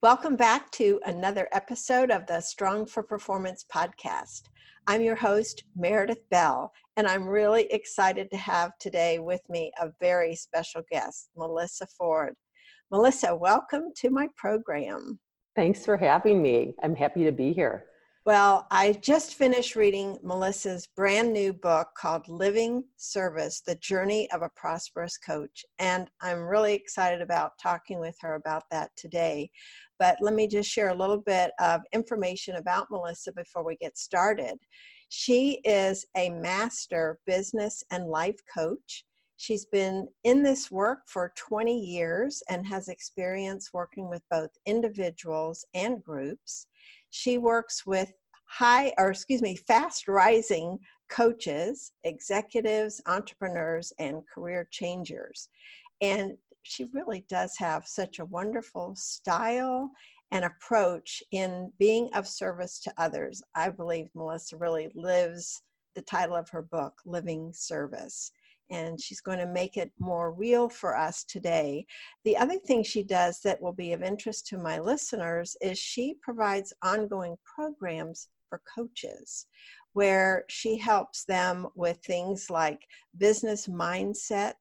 Welcome back to another episode of the Strong for Performance podcast. I'm your host, Meredith Bell, and I'm really excited to have today with me a very special guest, Melissa Ford. Melissa, welcome to my program. Thanks for having me. I'm happy to be here. Well, I just finished reading Melissa's brand new book called Living Service: The Journey of a Prosperous Coach, and I'm really excited about talking with her about that today. But let me just share a little bit of information about Melissa before we get started. She is a master business and life coach. She's been in this work for 20 years and has experience working with both individuals and groups. She works with fast-rising coaches, executives, entrepreneurs, and career changers. And she really does have such a wonderful style and approach in being of service to others. I believe Melissa really lives the title of her book, Living Service. And she's going to make it more real for us today. The other thing she does that will be of interest to my listeners is she provides ongoing programs for coaches, where she helps them with things like business mindset,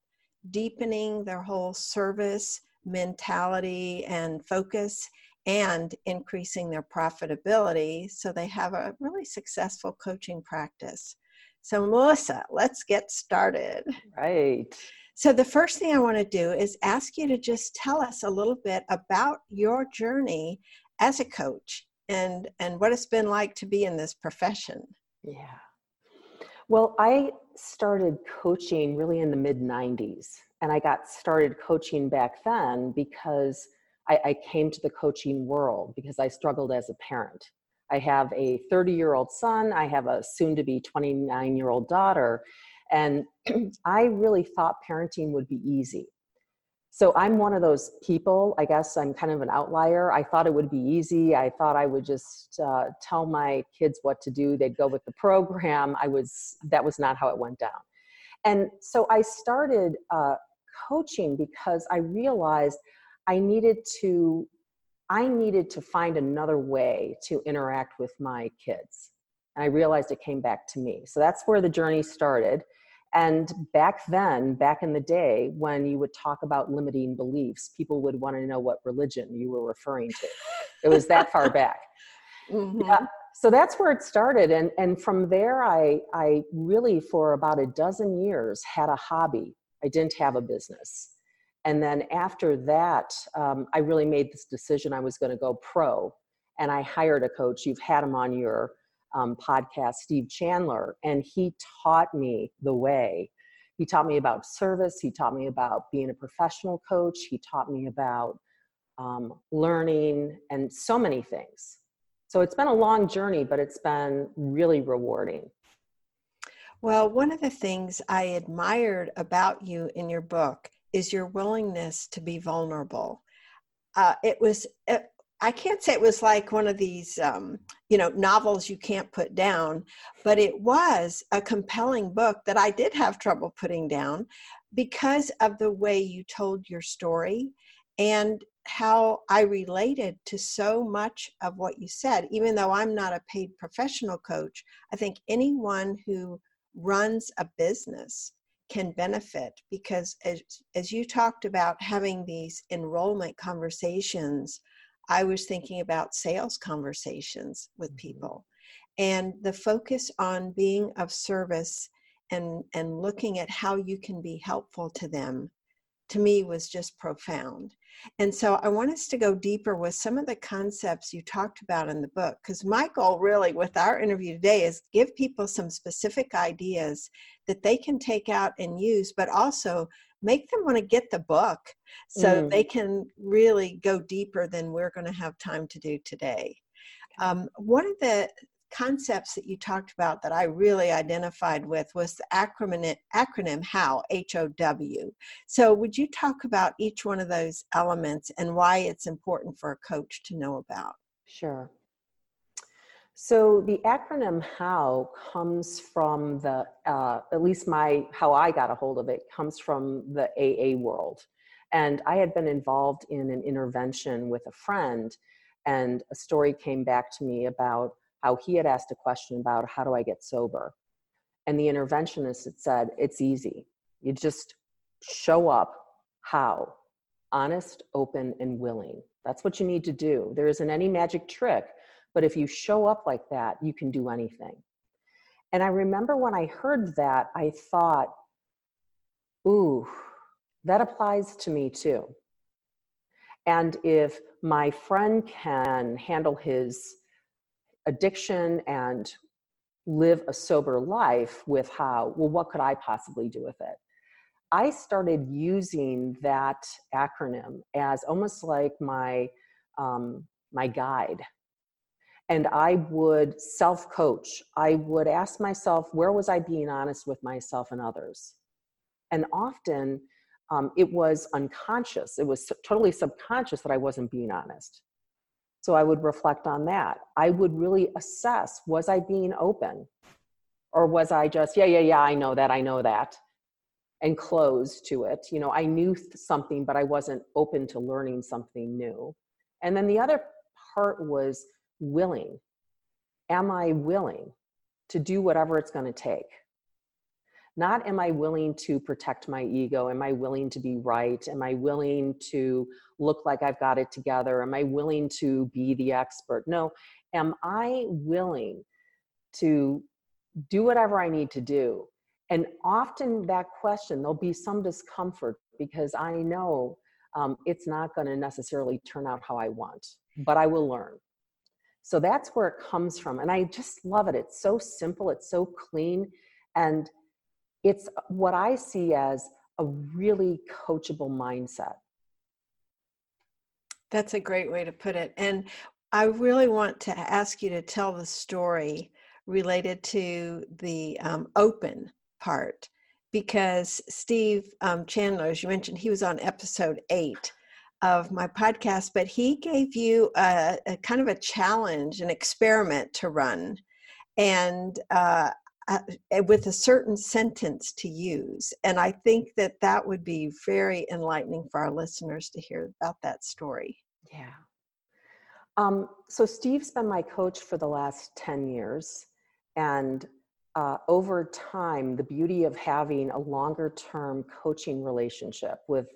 deepening their whole service mentality and focus, and increasing their profitability so they have a really successful coaching practice. So Melissa, let's get started. Right. So the first thing I want to do is ask you to just tell us a little bit about your journey as a coach and what it's been like to be in this profession. Yeah. Well, I started coaching really in the mid-90s, and I got started coaching back then because I came to the coaching world because I struggled as a parent. I have a 30-year-old son. I have a soon-to-be 29-year-old daughter. And I really thought parenting would be easy. So I'm one of those people, I guess I'm kind of an outlier. I thought it would be easy. I thought I would just tell my kids what to do. They'd go with the program. That was not how it went down. And so I started coaching because I realized I needed to find another way to interact with my kids. And I realized it came back to me. So that's where the journey started. And back in the day, when you would talk about limiting beliefs, people would want to know what religion you were referring to. It was that far back. Mm-hmm. Yeah. So that's where it started. And from there, I really, for about a dozen years, had a hobby. I didn't have a business. And then after that, I really made this decision I was going to go pro. And I hired a coach. You've had him on your podcast, Steve Chandler. And he taught me the way. He taught me about service. He taught me about being a professional coach. He taught me about learning and so many things. So it's been a long journey, but it's been really rewarding. Well, one of the things I admired about you in your book is your willingness to be vulnerable. I can't say it was like one of these, novels you can't put down, but it was a compelling book that I did have trouble putting down because of the way you told your story and how I related to so much of what you said. Even though I'm not a paid professional coach, I think anyone who runs a business can benefit, because as you talked about having these enrollment conversations, I was thinking about sales conversations with people, and the focus on being of service and looking at how you can be helpful to them, to me, was just profound. And so I want us to go deeper with some of the concepts you talked about in the book, because my goal really with our interview today is give people some specific ideas that they can take out and use, but also make them want to get the book so they can really go deeper than we're going to have time to do today. One of the concepts that you talked about that I really identified with was the acronym HOW, H-O-W. So would you talk about each one of those elements and why it's important for a coach to know about? Sure. So the acronym HOW comes from the, at least how I got a hold of it, comes from the AA world. And I had been involved in an intervention with a friend, and a story came back to me about how he had asked a question about, how do I get sober? And the interventionist had said, it's easy. You just show up. How? Honest, open, and willing. That's what you need to do. There isn't any magic trick, but if you show up like that, you can do anything. And I remember when I heard that, I thought, ooh, that applies to me too. And if my friend can handle his addiction and live a sober life with how, well, what could I possibly do with it? I started using that acronym as almost like my guide. And I would self-coach. I would ask myself, where was I being honest with myself and others? And often, it was unconscious. It was totally subconscious that I wasn't being honest. So I would reflect on that. I would really assess, was I being open? Or was I just, yeah, I know that, and closed to it? You know, I knew something, but I wasn't open to learning something new. And then the other part was willing. Am I willing to do whatever it's going to take? Not am I willing to protect my ego? Am I willing to be right? Am I willing to look like I've got it together? Am I willing to be the expert? No, am I willing to do whatever I need to do? And often that question, there'll be some discomfort because I know it's not going to necessarily turn out how I want, but I will learn. So that's where it comes from. And I just love it. It's so simple. It's so clean. And it's what I see as a really coachable mindset. That's a great way to put it. And I really want to ask you to tell the story related to the open part, because Steve Chandler, as you mentioned, he was on episode 8 of my podcast, but he gave you a kind of a challenge, an experiment to run. And with a certain sentence to use. And I think that would be very enlightening for our listeners to hear about that story. Yeah. So Steve's been my coach for the last 10 years. And over time, the beauty of having a longer term coaching relationship with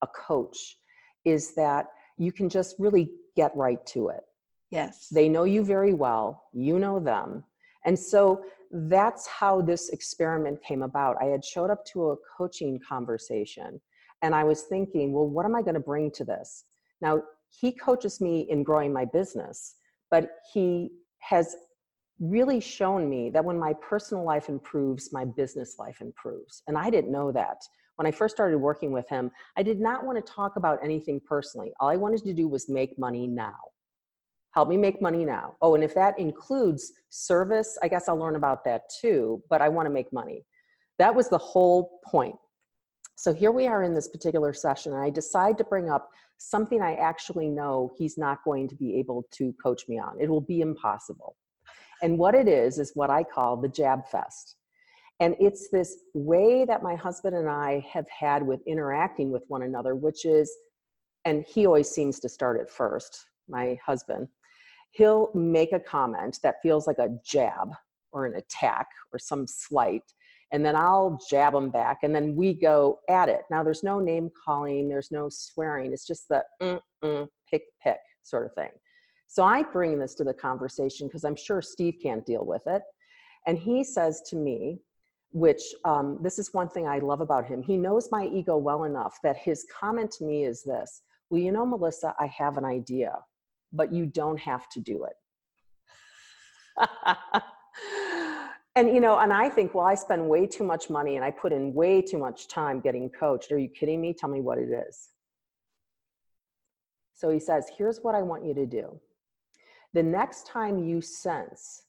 a coach is that you can just really get right to it. Yes. They know you very well. You know them. And so that's how this experiment came about. I had showed up to a coaching conversation and I was thinking, well, what am I going to bring to this? Now, he coaches me in growing my business, but he has really shown me that when my personal life improves, my business life improves. And I didn't know that. When I first started working with him, I did not want to talk about anything personally. All I wanted to do was make money now. Help me make money now. Oh, and if that includes service, I guess I'll learn about that too, but I want to make money. That was the whole point. So here we are in this particular session, and I decide to bring up something I actually know he's not going to be able to coach me on. It will be impossible. And what it is what I call the jab fest. And it's this way that my husband and I have had with interacting with one another, which is, and he always seems to start it first, my husband. He'll make a comment that feels like a jab or an attack or some slight, and then I'll jab him back, and then we go at it. Now, there's no name calling, there's no swearing. It's just the pick sort of thing. So I bring this to the conversation because I'm sure Steve can't deal with it. And he says to me, which this is one thing I love about him. He knows my ego well enough that his comment to me is this: well, you know, Melissa, I have an idea, but you don't have to do it. And I think, well, I spend way too much money and I put in way too much time getting coached. Are you kidding me? Tell me what it is. So he says, here's what I want you to do. the next time you sense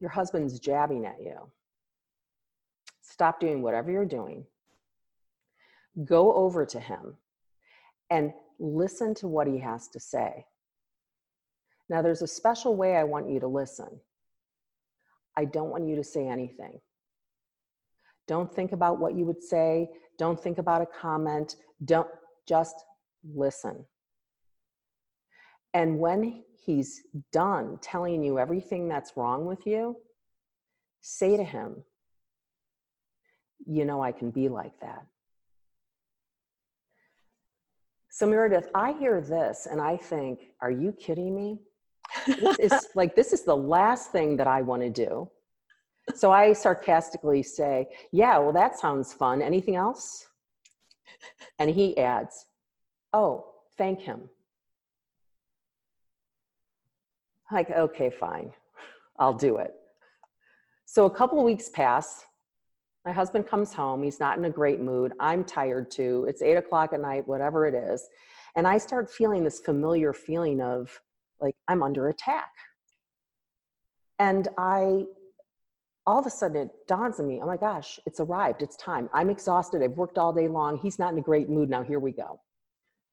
your husband's jabbing at you, stop doing whatever you're doing. Go over to him and listen to what he has to say. Now, there's a special way I want you to listen. I don't want you to say anything. Don't think about what you would say. Don't think about a comment. Don't, just listen. And when he's done telling you everything that's wrong with you, say to him, you know, I can be like that. So Meredith, I hear this and I think, are you kidding me? This is the last thing that I want to do. So I sarcastically say, yeah, well, that sounds fun. Anything else? And he adds, oh, thank him. Like, okay, fine, I'll do it. So a couple of weeks pass. My husband comes home. He's not in a great mood. I'm tired too. It's 8:00 at night, whatever it is. And I start feeling this familiar feeling of like, I'm under attack. And all of a sudden it dawns on me, oh my gosh, it's arrived. It's time. I'm exhausted. I've worked all day long. He's not in a great mood. Now here we go.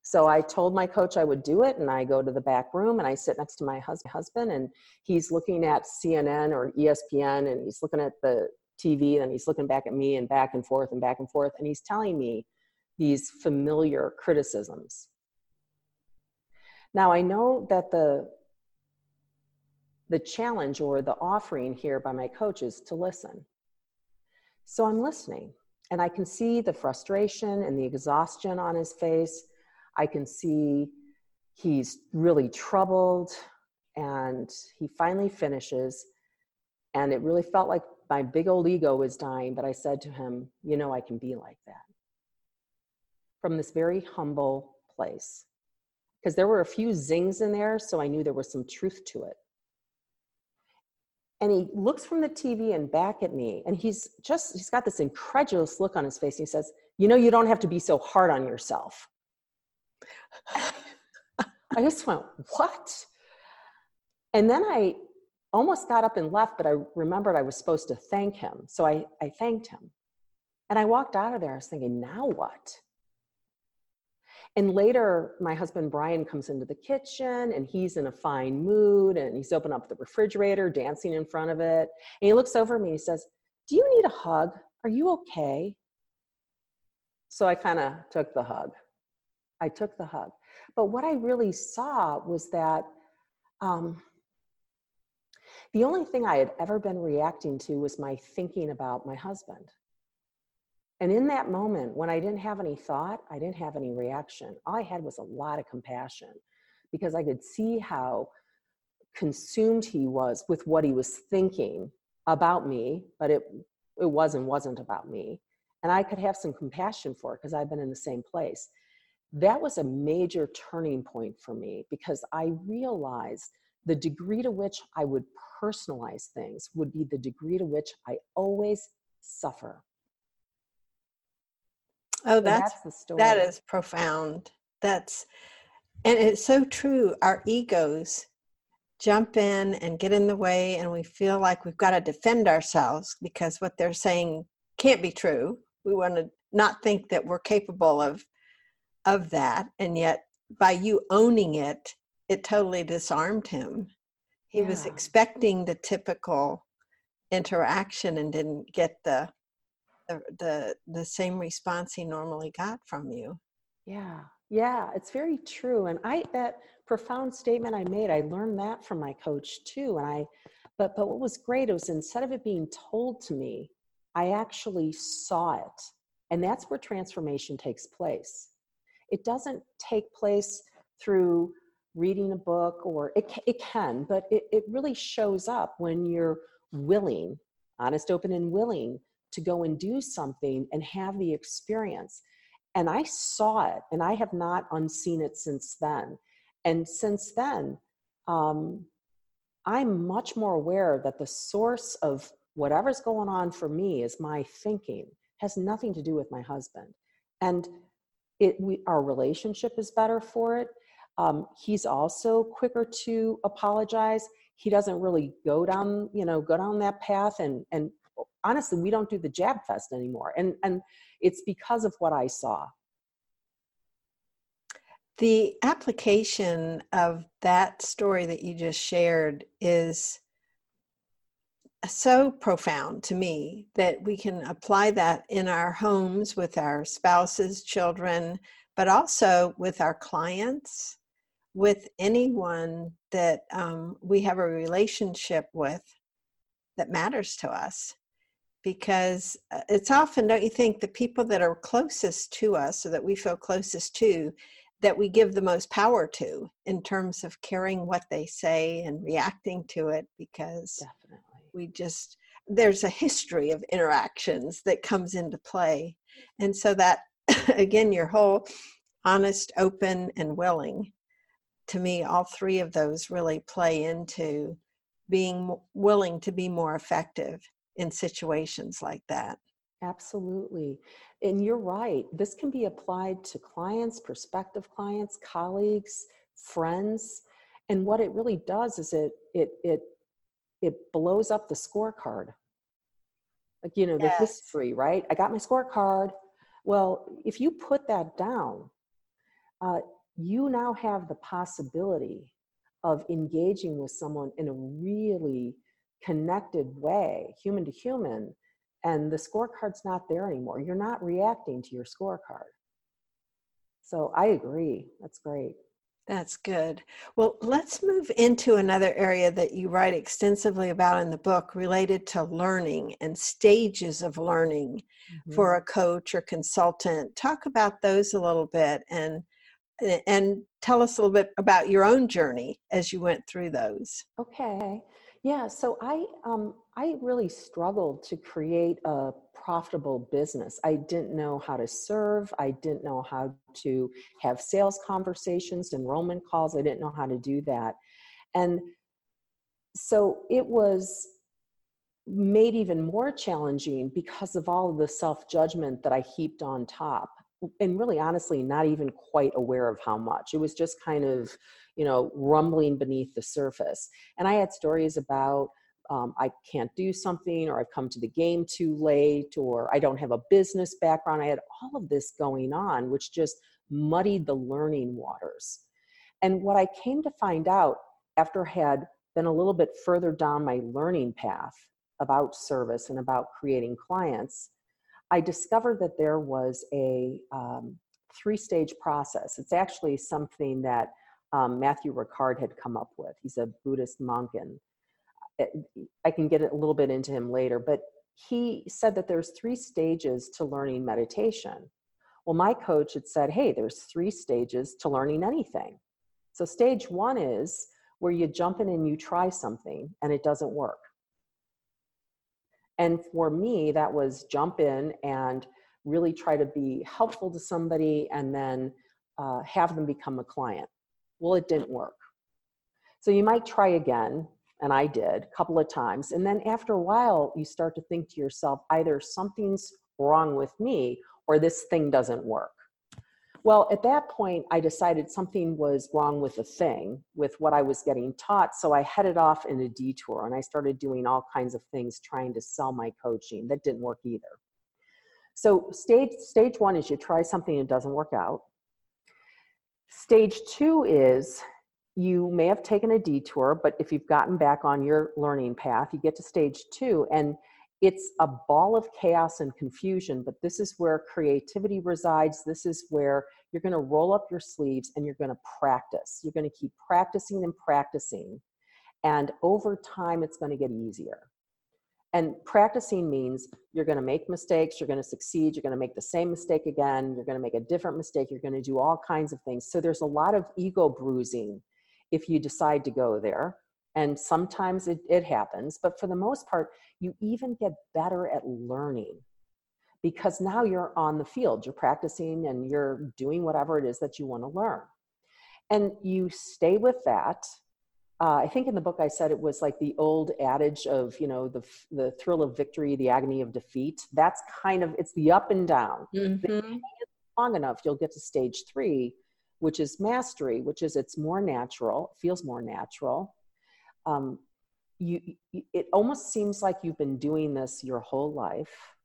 So I told my coach I would do it, and I go to the back room and I sit next to my husband, and he's looking at CNN or ESPN, and he's looking at the TV, and he's looking back at me, and back and forth and back and forth, and he's telling me these familiar criticisms. Now I know that the challenge or the offering here by my coach is to listen. So I'm listening, and I can see the frustration and the exhaustion on his face. I can see he's really troubled, and he finally finishes, and it really felt like my big old ego was dying, but I said to him, you know, I can be like that. From this very humble place, because there were a few zings in there, so I knew there was some truth to it. And he looks from the TV and back at me, and he's got this incredulous look on his face. And he says, you know, you don't have to be so hard on yourself. I just went, what? And then I almost got up and left, but I remembered I was supposed to thank him. So I thanked him. And I walked out of there. I was thinking, now what? And later, my husband, Brian, comes into the kitchen, and he's in a fine mood, and he's opened up the refrigerator, dancing in front of it. And he looks over at me and he says, do you need a hug? Are you okay? So I kind of took the hug. But what I really saw was that the only thing I had ever been reacting to was my thinking about my husband. And in that moment, when I didn't have any thought, I didn't have any reaction. All I had was a lot of compassion, because I could see how consumed he was with what he was thinking about me, but it was and wasn't about me. And I could have some compassion for it because I've been in the same place. That was a major turning point for me, because I realized the degree to which I would personalize things would be the degree to which I always suffer. Oh, that's the story. That is profound. And it's so true. Our egos jump in and get in the way, and we feel like we've got to defend ourselves because what they're saying can't be true. We want to not think that we're capable of that, and yet by you owning it, it totally disarmed him. He was expecting the typical interaction and didn't get the same response he normally got from you. Yeah, it's very true. And that profound statement I made, I learned that from my coach too. And but what was great, it was instead of it being told to me, I actually saw it. And that's where transformation takes place. It doesn't take place through reading a book, or it can, but it really shows up when you're willing, honest, open, and willing to go and do something and have the experience. And I saw it, and I have not unseen it since then. And since then, I'm much more aware that the source of whatever's going on for me is my thinking. It has nothing to do with my husband. And our relationship is better for it. He's also quicker to apologize. He doesn't really go down that path. And honestly, we don't do the jab fest anymore. And it's because of what I saw. The application of that story that you just shared is so profound to me that we can apply that in our homes with our spouses, children, but also with our clients, with anyone that we have a relationship with that matters to us. Because it's often, don't you think, the people that are closest to us or that we feel closest to, that we give the most power to in terms of caring what they say and reacting to it, because definitely. There's a history of interactions that comes into play. And so that, again, your whole honest, open, and willing, to me, all three of those really play into being willing to be more effective in situations like that. Absolutely. And you're right. This can be applied to clients, prospective clients, colleagues, friends. And what it really does is it blows up the scorecard. Like, the history, right? I got my scorecard. Well, if you put that down, you now have the possibility of engaging with someone in a really connected way, human to human, and the scorecard's not there anymore. You're not reacting to your scorecard. So I agree. That's great. That's good. Well, let's move into another area that you write extensively about in the book related to learning and stages of learning for a coach or consultant. Talk about those a little bit and tell us a little bit about your own journey as you went through those. Okay. Yeah, so I really struggled to create a profitable business. I didn't know how to serve. I didn't know how to have sales conversations, enrollment calls. I didn't know how to do that. And so it was made even more challenging because of all of the self-judgment that I heaped on top. And really, honestly, not even quite aware of how much. It was just kind of, rumbling beneath the surface. And I had stories about I can't do something, or I've come to the game too late, or I don't have a business background. I had all of this going on, which just muddied the learning waters. And what I came to find out after I had been a little bit further down my learning path about service and about creating clients, I discovered that there was a three-stage process. It's actually something that Matthew Ricard had come up with. He's a Buddhist monk, and I can get a little bit into him later, but he said that there's three stages to learning meditation. Well, my coach had said, hey, there's three stages to learning anything. So stage one is where you jump in and you try something and it doesn't work. And for me, that was jump in and really try to be helpful to somebody and then have them become a client. Well, it didn't work. So you might try again, and I did a couple of times. And then after a while, you start to think to yourself, either something's wrong with me or this thing doesn't work. Well, at that point, I decided something was wrong with the thing, with what I was getting taught. So I headed off in a detour and I started doing all kinds of things, trying to sell my coaching. That didn't work either. So stage one is you try something and it doesn't work out. Stage two is you may have taken a detour, but if you've gotten back on your learning path, you get to stage two and it's a ball of chaos and confusion, but this is where creativity resides. This is where you're going to roll up your sleeves and you're going to practice. You're going to keep practicing and practicing. And over time, it's going to get easier. And practicing means you're going to make mistakes. You're going to succeed. You're going to make the same mistake again. You're going to make a different mistake. You're going to do all kinds of things. So there's a lot of ego bruising if you decide to go there. And sometimes it happens, but for the most part, you even get better at learning because now you're on the field, you're practicing and you're doing whatever it is that you want to learn. And you stay with that. I think in the book, I said it was like the old adage of, the thrill of victory, the agony of defeat. That's it's the up and down. Mm-hmm. If you hang it long enough, you'll get to stage three, which is mastery, which is it's more natural, feels more natural. It almost seems like you've been doing this your whole life.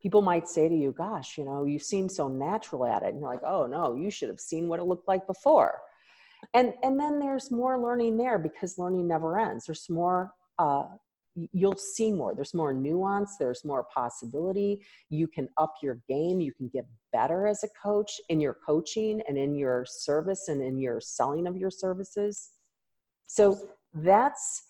People might say to you, gosh, you know, you seem so natural at it. And you're like, oh no, you should have seen what it looked like before. And then there's more learning there, because learning never ends. There's more, you'll see more. There's more nuance. There's more possibility. You can up your game. You can get better as a coach in your coaching and in your service and in your selling of your services. So that's,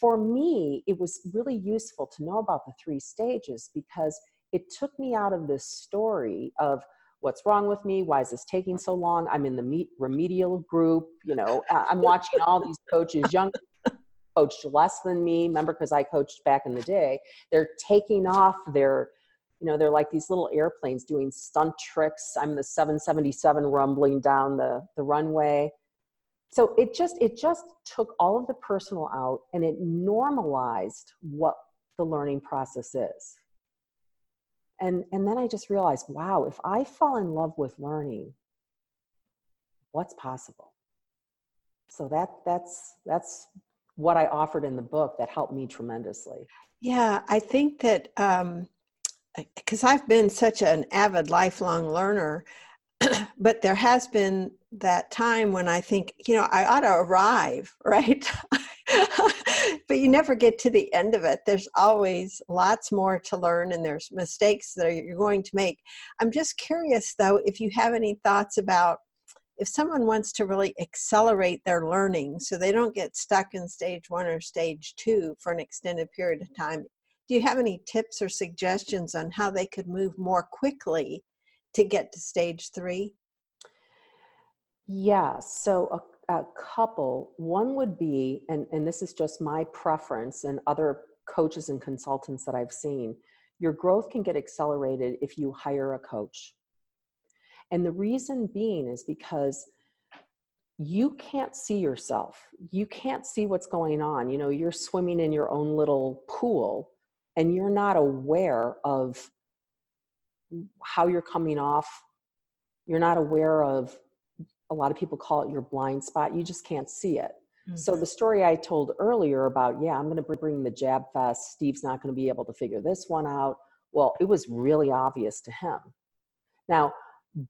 for me, it was really useful to know about the three stages, because it took me out of this story of what's wrong with me? Why is this taking so long? I'm in the remedial group. You know, I'm watching all these coaches, young coach less than me. Remember, because I coached back in the day, they're taking off their, you know, they're like these little airplanes doing stunt tricks. I'm the 777 rumbling down the runway. So it just took all of the personal out, and it normalized what the learning process is. And then I just realized, wow, if I fall in love with learning, what's possible? So that's what I offered in the book that helped me tremendously. Yeah, I think that, because I've been such an avid lifelong learner, but there has been that time when I think, you know, I ought to arrive, right? But you never get to the end of it. There's always lots more to learn, and there's mistakes that you're going to make. I'm just curious, though, if you have any thoughts about if someone wants to really accelerate their learning so they don't get stuck in stage one or stage two for an extended period of time. Do you have any tips or suggestions on how they could move more quickly to get to stage three? Yeah, so a couple, one would be, and this is just my preference and other coaches and consultants that I've seen, your growth can get accelerated if you hire a coach. And the reason being is because you can't see yourself. You can't see what's going on. You know, you're swimming in your own little pool, and you're not aware of how you're coming off. You're not aware of, a lot of people call it your blind spot. You just can't see it. Mm-hmm. So the story I told earlier about, yeah, I'm going to bring the jab fest. Steve's not going to be able to figure this one out. Well, it was really obvious to him. Now,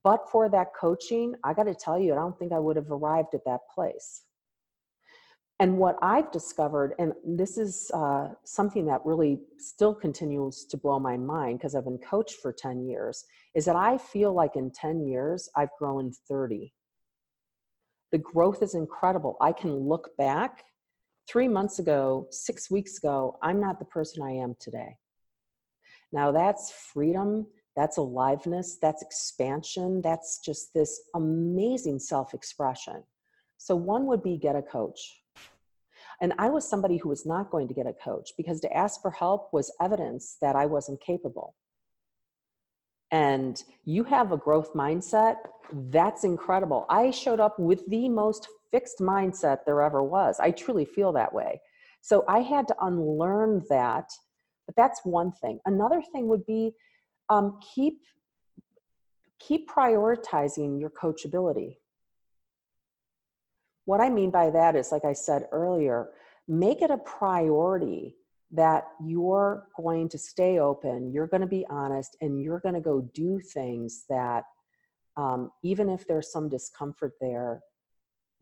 but for that coaching, I got to tell you, I don't think I would have arrived at that place. And what I've discovered, and this is something that really still continues to blow my mind because I've been coached for 10 years, is that I feel like in 10 years, I've grown 30. The growth is incredible. I can look back 3 months ago, 6 weeks ago, I'm not the person I am today. Now that's freedom. That's aliveness, that's expansion, that's just this amazing self-expression. So one would be get a coach. And I was somebody who was not going to get a coach, because to ask for help was evidence that I wasn't capable. And you have a growth mindset, that's incredible. I showed up with the most fixed mindset there ever was. I truly feel that way. So I had to unlearn that, but that's one thing. Another thing would be, keep prioritizing your coachability. What I mean by that is, like I said earlier, make it a priority that you're going to stay open, you're going to be honest, and you're going to go do things that, even if there's some discomfort there,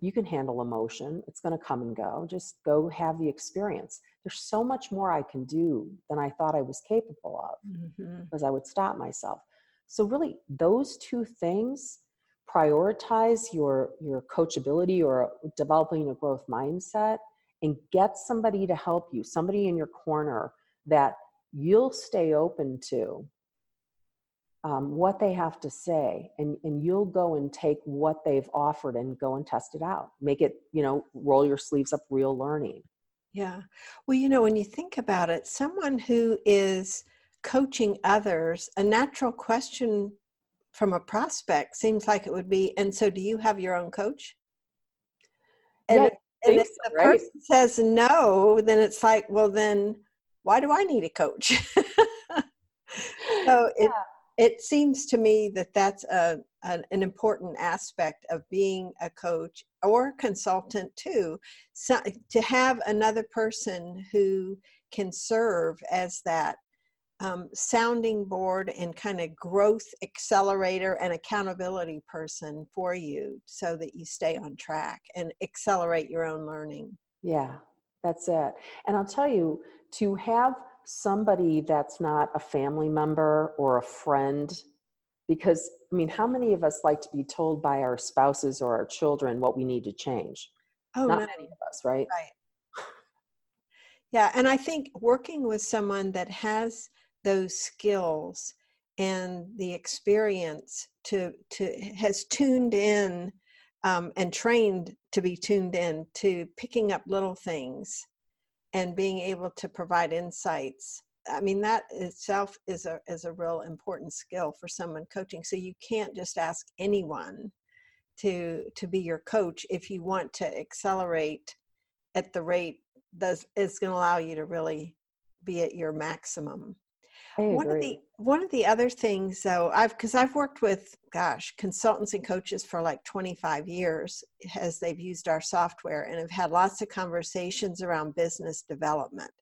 you can handle emotion. It's going to come and go. Just go have the experience. There's so much more I can do than I thought I was capable of, because I would stop myself. So really, those two things, prioritize your coachability or developing a growth mindset, and get somebody to help you, somebody in your corner that you'll stay open to what they have to say, and you'll go and take what they've offered and go and test it out. Make it, you know, roll your sleeves up, real learning. Yeah. Well, you know, when you think about it, someone who is coaching others, a natural question from a prospect seems like it would be, and so do you have your own coach? And, yeah, and if the person says no, then it's like, well, then why do I need a coach? So yeah. It seems to me that that's an important aspect of being a coach or consultant too, so to have another person who can serve as that sounding board and kind of growth accelerator and accountability person for you so that you stay on track and accelerate your own learning. Yeah, that's it. And I'll tell you, to have somebody that's not a family member or a friend, because, I mean, how many of us like to be told by our spouses or our children what we need to change? Oh, not many of us, right? Right. Yeah, and I think working with someone that has those skills and the experience to has tuned in and trained to be tuned in to picking up little things and being able to provide insights. I mean, that itself is a real important skill for someone coaching. So you can't just ask anyone to be your coach if you want to accelerate at the rate that is going to allow you to really be at your maximum. One of the other things, though, because I've worked with, consultants and coaches for like 25 years as they've used our software, and have had lots of conversations around business development.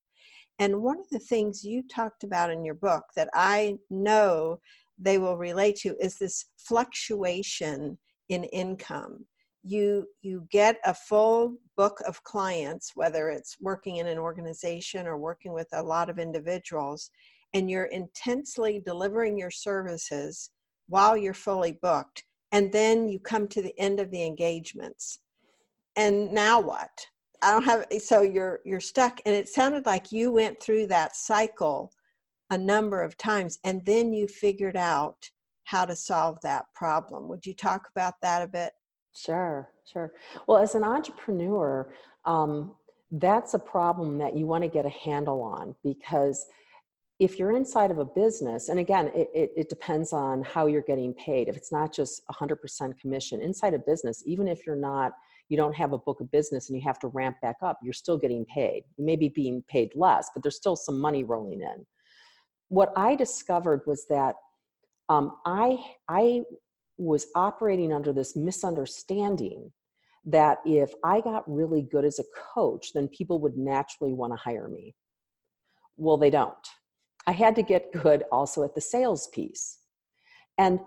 And one of the things you talked about in your book that I know they will relate to is this fluctuation in income. You get a full book of clients, whether it's working in an organization or working with a lot of individuals, and you're intensely delivering your services while you're fully booked. And then you come to the end of the engagements. And now what? So you're stuck. And it sounded like you went through that cycle a number of times, and then you figured out how to solve that problem. Would you talk about that a bit? Sure. Well, as an entrepreneur, that's a problem that you want to get a handle on, because if you're inside of a business, and again, it depends on how you're getting paid. If it's not just 100% commission inside a business, even if you don't have a book of business and you have to ramp back up, you're still getting paid. You may be being paid less, but there's still some money rolling in. What I discovered was that I was operating under this misunderstanding that if I got really good as a coach, then people would naturally want to hire me. Well, they don't. I had to get good also at the sales piece. And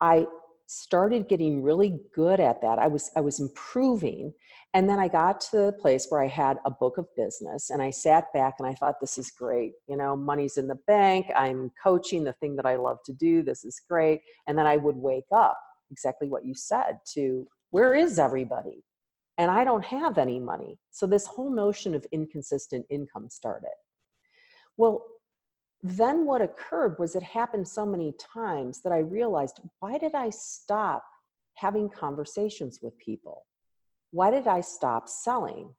I started getting really good at that. I was improving. And then I got to the place where I had a book of business, and I sat back and I thought, this is great. You know, money's in the bank. I'm coaching the thing that I love to do. This is great. And then I would wake up, exactly what you said, to where is everybody? And I don't have any money. So this whole notion of inconsistent income started. Well, then what occurred was it happened so many times that I realized, why did I stop having conversations with people? Why did I stop selling?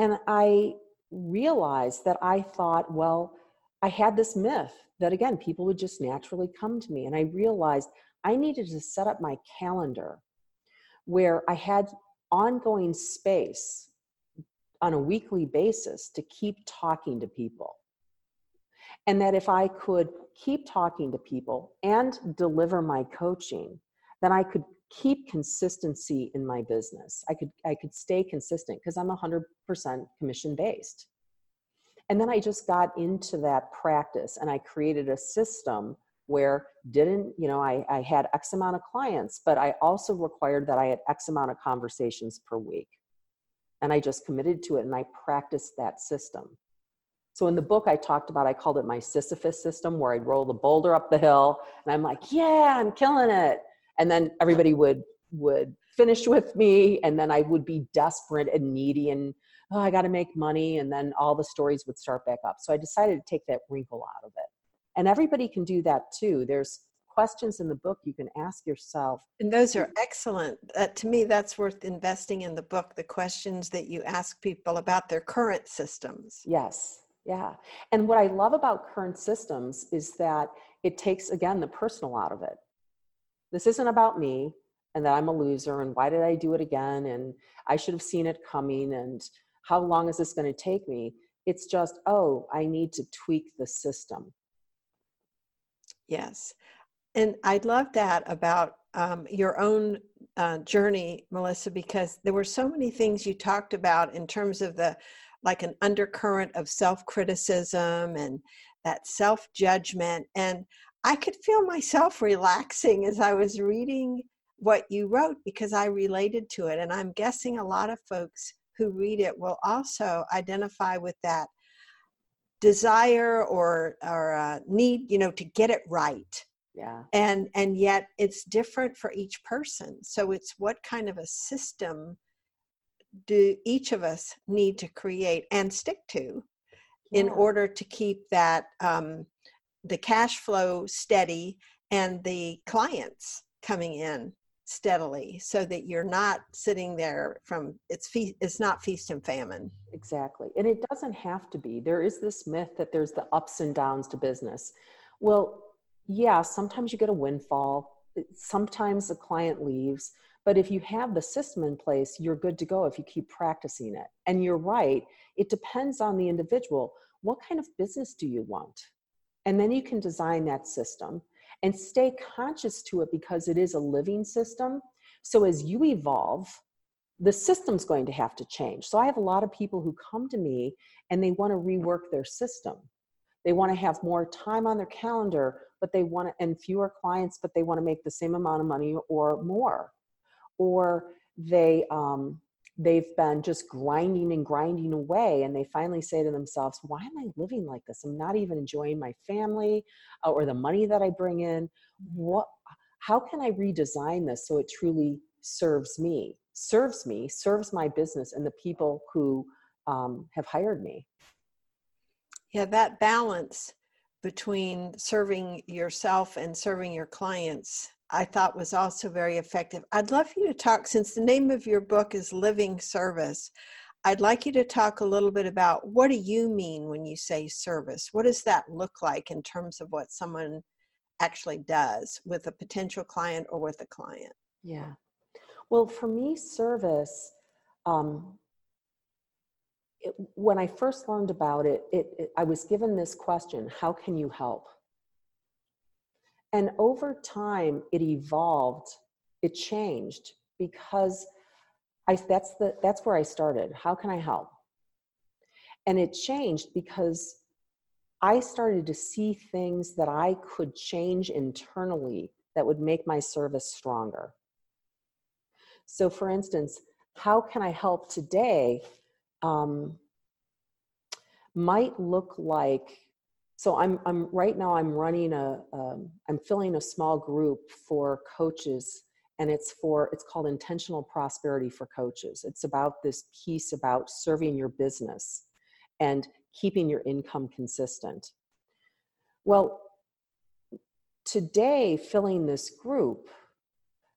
And I realized that I thought, well, I had this myth that, again, people would just naturally come to me. And I realized I needed to set up my calendar where I had ongoing space on a weekly basis to keep talking to people. And that if I could keep talking to people and deliver my coaching, then I could keep consistency in my business. I could stay consistent because I'm 100% commission-based. And then I just got into that practice, and I created a system where I had X amount of clients, but I also required that I had X amount of conversations per week. And I just committed to it, and I practiced that system. So in the book I talked about, I called it my Sisyphus system, where I'd roll the boulder up the hill and I'm like, yeah, I'm killing it. And then everybody would finish with me, and then I would be desperate and needy, and I got to make money. And then all the stories would start back up. So I decided to take that wrinkle out of it. And everybody can do that too. There's questions in the book you can ask yourself. And those are excellent. To me, that's worth investing in the book, the questions that you ask people about their current systems. Yes. Yeah. And what I love about current systems is that it takes, again, the personal out of it. This isn't about me, and that I'm a loser, and why did I do it again? And I should have seen it coming, and how long is this going to take me? It's just, I need to tweak the system. Yes. And I love that about your own journey, Melissa, because there were so many things you talked about in terms of the, like an undercurrent of self-criticism and that self-judgment. And I could feel myself relaxing as I was reading what you wrote because I related to it. And I'm guessing a lot of folks who read it will also identify with that desire or need, you know, to get it right. Yeah. And yet it's different for each person. So it's what kind of a system do each of us need to create and stick to in order to keep that the cash flow steady and the clients coming in steadily, so that you're not sitting there from it's not feast and famine. Exactly. And it doesn't have to be. There is this myth that there's the ups and downs to business. Well, yeah, sometimes you get a windfall. Sometimes a client leaves. But if you have the system in place, you're good to go if you keep practicing it. And you're right. It depends on the individual. What kind of business do you want? And then you can design that system and stay conscious to it because it is a living system. So as you evolve, the system's going to have to change. So I have a lot of people who come to me and they want to rework their system. They want to have more time on their calendar, but they want to, and fewer clients, but they want to make the same amount of money or more. Or they've been just grinding away, and they finally say to themselves, why am I living like this? I'm not even enjoying my family or the money that I bring in. How can I redesign this so it truly serves me, serves my business and the people who have hired me? Yeah, that balance between serving yourself and serving your clients, I thought was also very effective. I'd love you to talk, since the name of your book is Living Service, I'd like you to talk a little bit about what do you mean when you say service? What does that look like in terms of what someone actually does with a potential client or with a client? Yeah. Well, for me, service, when I first learned about it, I was given this question, how can you help? And over time, it evolved, it changed, because that's where I started. How can I help? And it changed because I started to see things that I could change internally that would make my service stronger. So for instance, how can I help today might look like, so I'm right now I'm running I'm filling a small group for coaches, and it's called Intentional Prosperity for Coaches. It's about this piece about serving your business and keeping your income consistent. Well, today filling this group,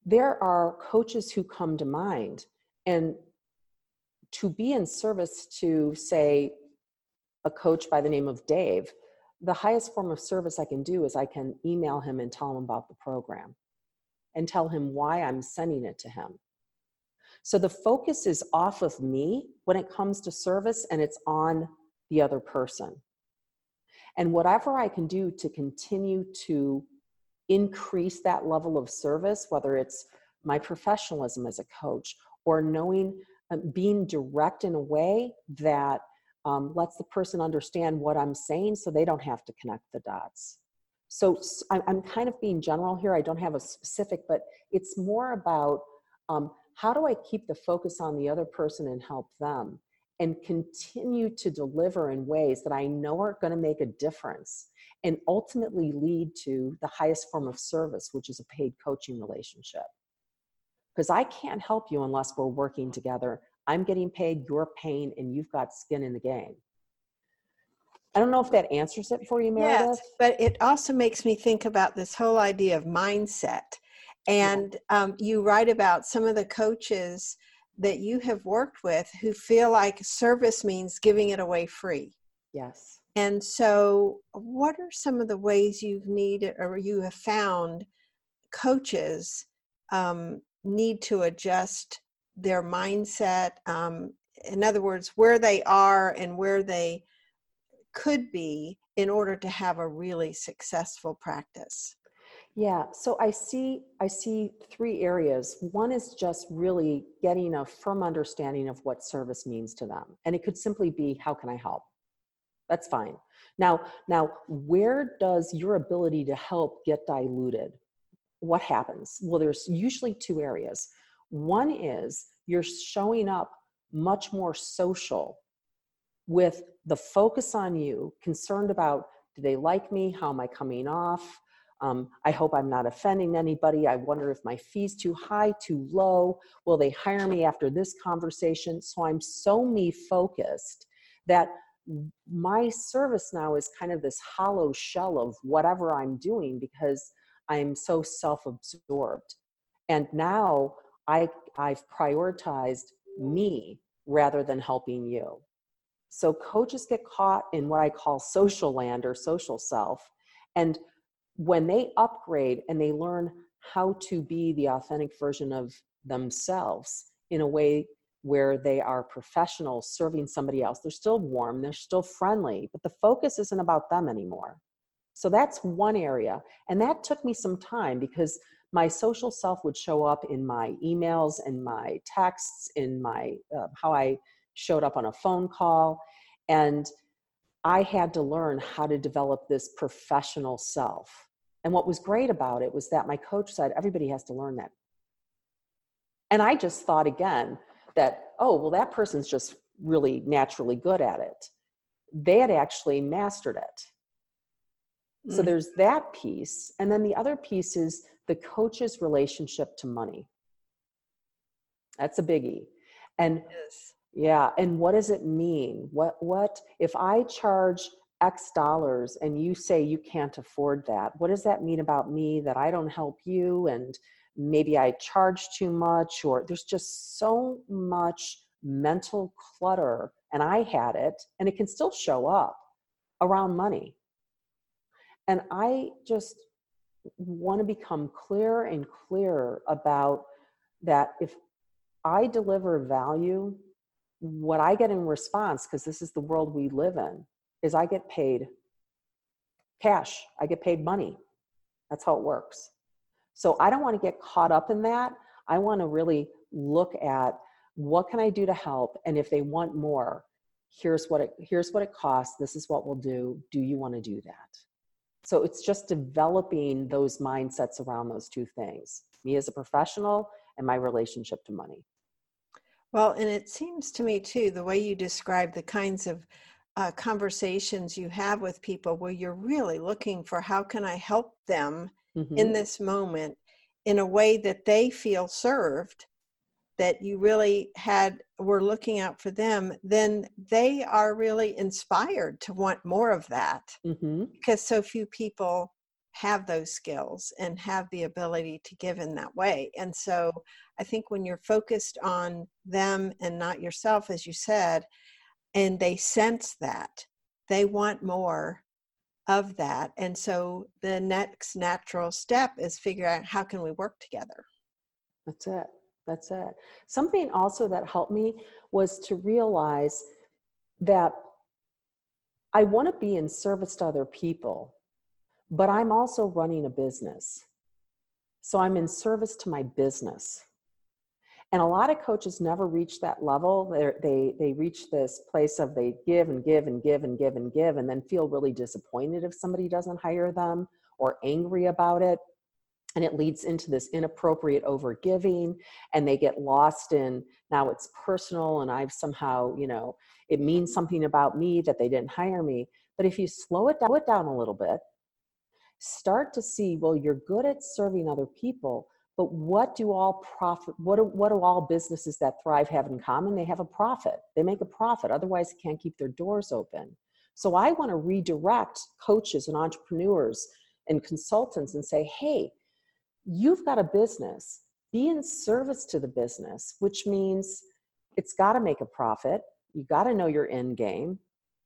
there are coaches who come to mind, and to be in service to, say, a coach by the name of Dave, the highest form of service I can do is I can email him and tell him about the program and tell him why I'm sending it to him. So the focus is off of me when it comes to service, and it's on the other person. And whatever I can do to continue to increase that level of service, whether it's my professionalism as a coach or knowing, being direct in a way that lets the person understand what I'm saying so they don't have to connect the dots. So I'm kind of being general here. I don't have a specific, but it's more about how do I keep the focus on the other person and help them and continue to deliver in ways that I know are going to make a difference and ultimately lead to the highest form of service, which is a paid coaching relationship. Because I can't help you unless we're working together. I'm getting paid, you're paying, and you've got skin in the game. I don't know if that answers it for you, Meredith. Yes, but it also makes me think about this whole idea of mindset. And you write about some of the coaches that you have worked with who feel like service means giving it away free. Yes. And so what are some of the ways you've needed or you have found coaches need to adjust their mindset, in other words, where they are and where they could be in order to have a really successful practice? Yeah, so I see three areas. One is just really getting a firm understanding of what service means to them. And it could simply be, how can I help? That's fine. Now, where does your ability to help get diluted? What happens? Well, there's usually two areas. One is you're showing up much more social with the focus on you, concerned about, do they like me? How am I coming off? I hope I'm not offending anybody. I wonder if my fee's too high, too low. Will they hire me after this conversation? So I'm so me focused that my service now is kind of this hollow shell of whatever I'm doing because I'm so self-absorbed. And now I've prioritized me rather than helping you. So coaches get caught in what I call social land or social self. And when they upgrade and they learn how to be the authentic version of themselves in a way where they are professional, serving somebody else, they're still warm, they're still friendly, but the focus isn't about them anymore. So that's one area. And that took me some time because my social self would show up in my emails and my texts, in my how I showed up on a phone call. And I had to learn how to develop this professional self. And what was great about it was that my coach said, everybody has to learn that. And I just thought again that, oh, well, that person's just really naturally good at it. They had actually mastered it. Mm-hmm. So there's that piece. And then the other piece is the coach's relationship to money. That's a biggie. And yes. Yeah. And what does it mean? What if I charge X dollars and you say you can't afford that? What does that mean about me, that I don't help you? And maybe I charge too much, or there's just so much mental clutter, and I had it, and it can still show up around money. And I just want to become clearer and clearer about that. If I deliver value, what I get in response, because this is the world we live in, is I get paid cash. I get paid money. That's how it works. So I don't want to get caught up in that. I want to really look at, what can I do to help? And if they want more, here's what it costs. This is what we'll do. Do you want to do that? So it's just developing those mindsets around those two things, me as a professional and my relationship to money. Well, and it seems to me too, the way you describe the kinds of conversations you have with people where you're really looking for, how can I help them mm-hmm. in this moment in a way that they feel served, that you really were looking out for them, then they are really inspired to want more of that mm-hmm. because so few people have those skills and have the ability to give in that way. And so I think when you're focused on them and not yourself, as you said, and they sense that, they want more of that. And so the next natural step is figure out, how can we work together? That's it. Something also that helped me was to realize that I want to be in service to other people, but I'm also running a business. So I'm in service to my business. And a lot of coaches never reach that level. They reach this place of they give and give and give and give and give, and then feel really disappointed if somebody doesn't hire them, or angry about it. And it leads into this inappropriate overgiving, and they get lost in, now it's personal, and I've somehow, it means something about me that they didn't hire me. But if you slow it down a little bit, start to see, well, you're good at serving other people, but what do all businesses that thrive have in common? They have a profit. They make a profit. Otherwise, they can't keep their doors open. So I want to redirect coaches and entrepreneurs and consultants and say, hey, you've got a business. Be in service to the business, which means it's got to make a profit. You got to know your end game,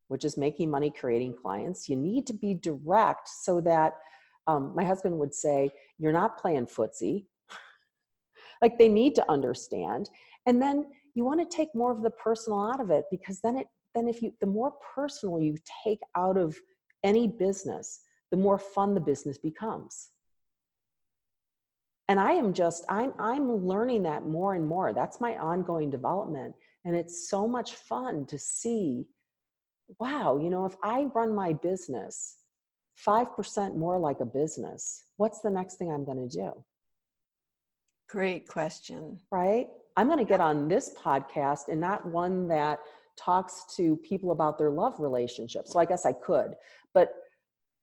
which is making money, creating clients. You need to be direct so that my husband would say, you're not playing footsie. Like, they need to understand. And then you want to take more of the personal out of it, because the more personal you take out of any business, the more fun the business becomes. And I am just, I'm learning that more and more. That's my ongoing development. And it's so much fun to see, wow, you know, if I run my business 5% more like a business, what's the next thing I'm going to do? Great question. Right? I'm going to get on this podcast and not one that talks to people about their love relationships. So I guess I could, but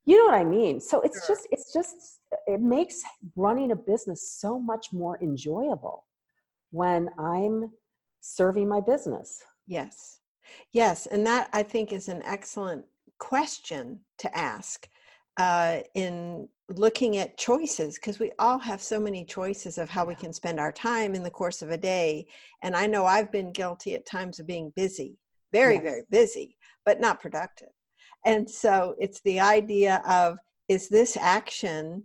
you know what I mean? So it's sure. just, it makes running a business so much more enjoyable when I'm serving my business. Yes. Yes. And that I think is an excellent question to ask in looking at choices, because we all have so many choices of how we can spend our time in the course of a day. And I know I've been guilty at times of being busy, very, yes. very busy, but not productive. And so it's the idea of, is this action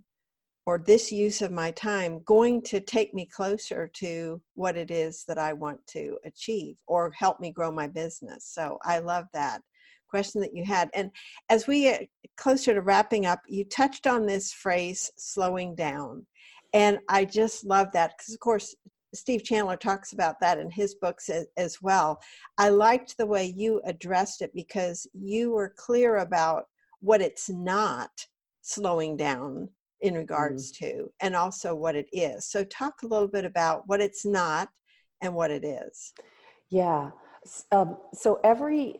or this use of my time going to take me closer to what it is that I want to achieve or help me grow my business? So I love that question that you had. And as we get closer to wrapping up, you touched on this phrase, slowing down. And I just love that because, of course, Steve Chandler talks about that in his books as well. I liked the way you addressed it because you were clear about what it's not slowing down in regards to, and also what it is. So talk a little bit about what it's not and what it is. Yeah. So every,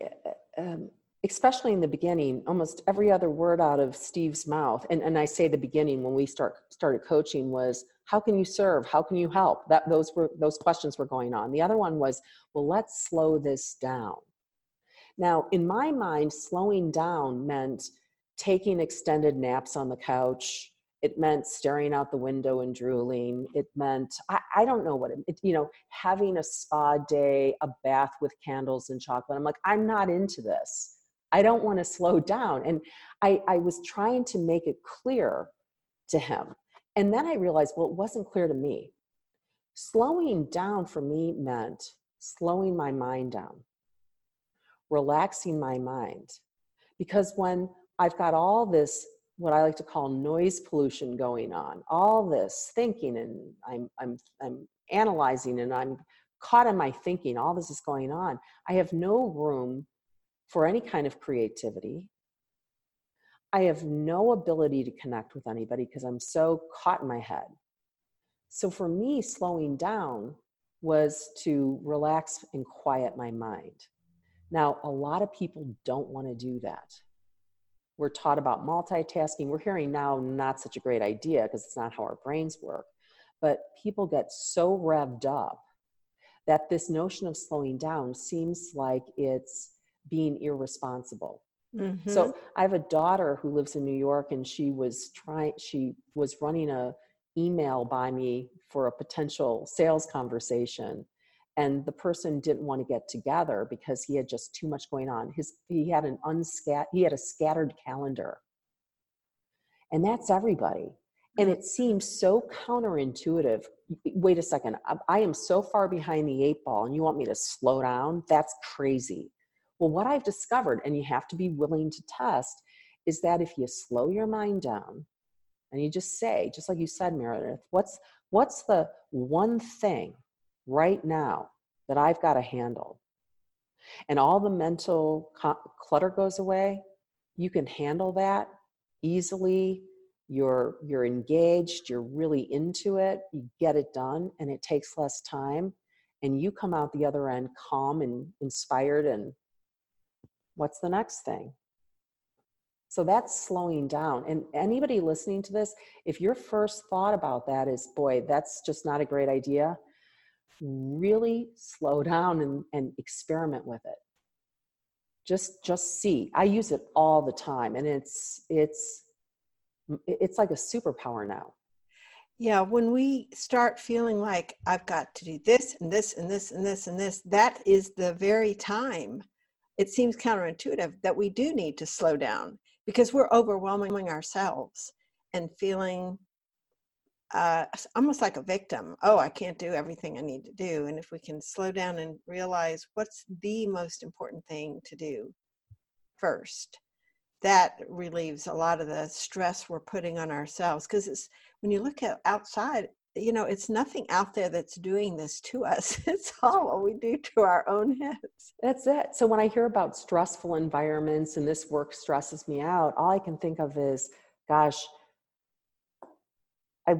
especially in the beginning, almost every other word out of Steve's mouth, and I say the beginning when we started coaching was, how can you serve? How can you help? That those questions were going on. The other one was, well, let's slow this down. Now, in my mind, slowing down meant taking extended naps on the couch. It meant staring out the window and drooling. It meant, I don't know what it, you know, having a spa day, a bath with candles and chocolate. I'm like, I'm not into this. I don't want to slow down. And I was trying to make it clear to him. And then I realized, well, it wasn't clear to me. Slowing down for me meant slowing my mind down, relaxing my mind. Because when I've got all this, what I like to call noise pollution going on, all this thinking, and I'm analyzing and I'm caught in my thinking, all this is going on. I have no room for any kind of creativity. I have no ability to connect with anybody because I'm so caught in my head. So for me, slowing down was to relax and quiet my mind. Now, a lot of people don't want to do that. We're taught about multitasking. We're hearing now not such a great idea because it's not how our brains work. But people get so revved up that this notion of slowing down seems like it's being irresponsible. Mm-hmm. So I have a daughter who lives in New York, and she was running a email by me for a potential sales conversation. And the person didn't want to get together because he had just too much going on. He had a scattered calendar. And that's everybody. And it seems so counterintuitive. Wait a second, I am so far behind the 8 ball and you want me to slow down? That's crazy. Well, what I've discovered, and you have to be willing to test, is that if you slow your mind down and you just say, just like you said, Meredith, what's the one thing right now that I've got to handle, and all the mental clutter goes away, you can handle that easily. You're engaged, you're really into it, you get it done, and it takes less time, and you come out the other end calm and inspired. And what's the next thing? So that's slowing down. And anybody listening to this, if your first thought about that is, boy, that's just not a great idea, really slow down and experiment with it. Just see. I use it all the time, and it's like a superpower now. Yeah, when we start feeling like I've got to do this and this and this and this and this, that is the very time. It seems counterintuitive that we do need to slow down because we're overwhelming ourselves and feeling almost like a victim. Oh, I can't do everything I need to do. And if we can slow down and realize what's the most important thing to do first, that relieves a lot of the stress we're putting on ourselves. Because it's, when you look at outside, you know, it's nothing out there that's doing this to us. It's all what we do to our own heads. That's it. So when I hear about stressful environments and this work stresses me out, all I can think of is, gosh,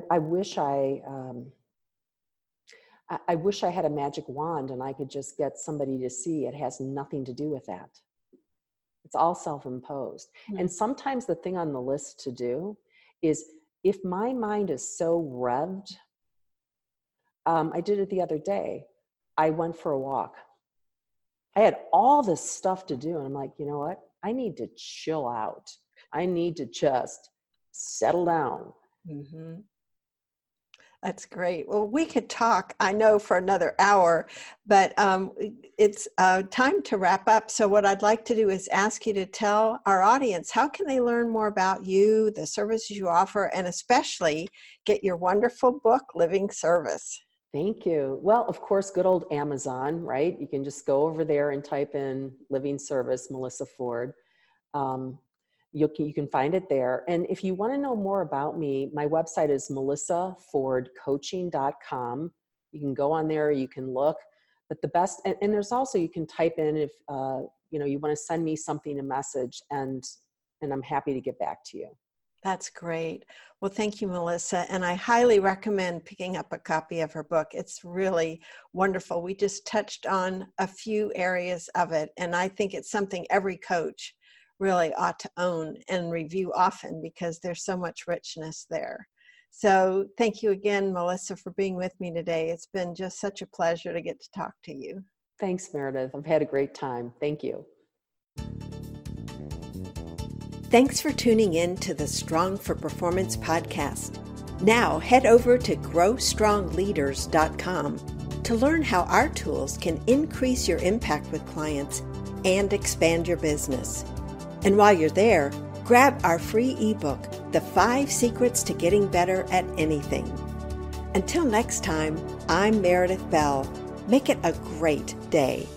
I wish I had a magic wand and I could just get somebody to see it has nothing to do with that. It's all self-imposed. Mm-hmm. And sometimes the thing on the list to do is, if my mind is so revved, I did it the other day. I went for a walk. I had all this stuff to do. And I'm like, you know what? I need to chill out. I need to just settle down. Mm-hmm. That's great. Well, we could talk, I know, for another hour, but it's time to wrap up. So what I'd like to do is ask you to tell our audience, how can they learn more about you, the services you offer, and especially get your wonderful book, Living Service? Thank you. Well, of course, good old Amazon, right? You can just go over there and type in Living Service, Melissa Ford. You can find it there. And if you want to know more about me, my website is melissafordcoaching.com. You can go on there, you can look. But the best, and there's also, you can type in if you want to send me something, a message, and I'm happy to get back to you. That's great. Well, thank you, Melissa. And I highly recommend picking up a copy of her book. It's really wonderful. We just touched on a few areas of it, and I think it's something every coach really ought to own and review often, because there's so much richness there. So thank you again, Melissa, for being with me today. It's been just such a pleasure to get to talk to you. Thanks, Meredith. I've had a great time. Thank you. Thanks for tuning in to the Strong for Performance podcast. Now head over to growstrongleaders.com to learn how our tools can increase your impact with clients and expand your business. And while you're there, grab our free ebook, The 5 Secrets to Getting Better at Anything. Until next time, I'm Meredith Bell. Make it a great day.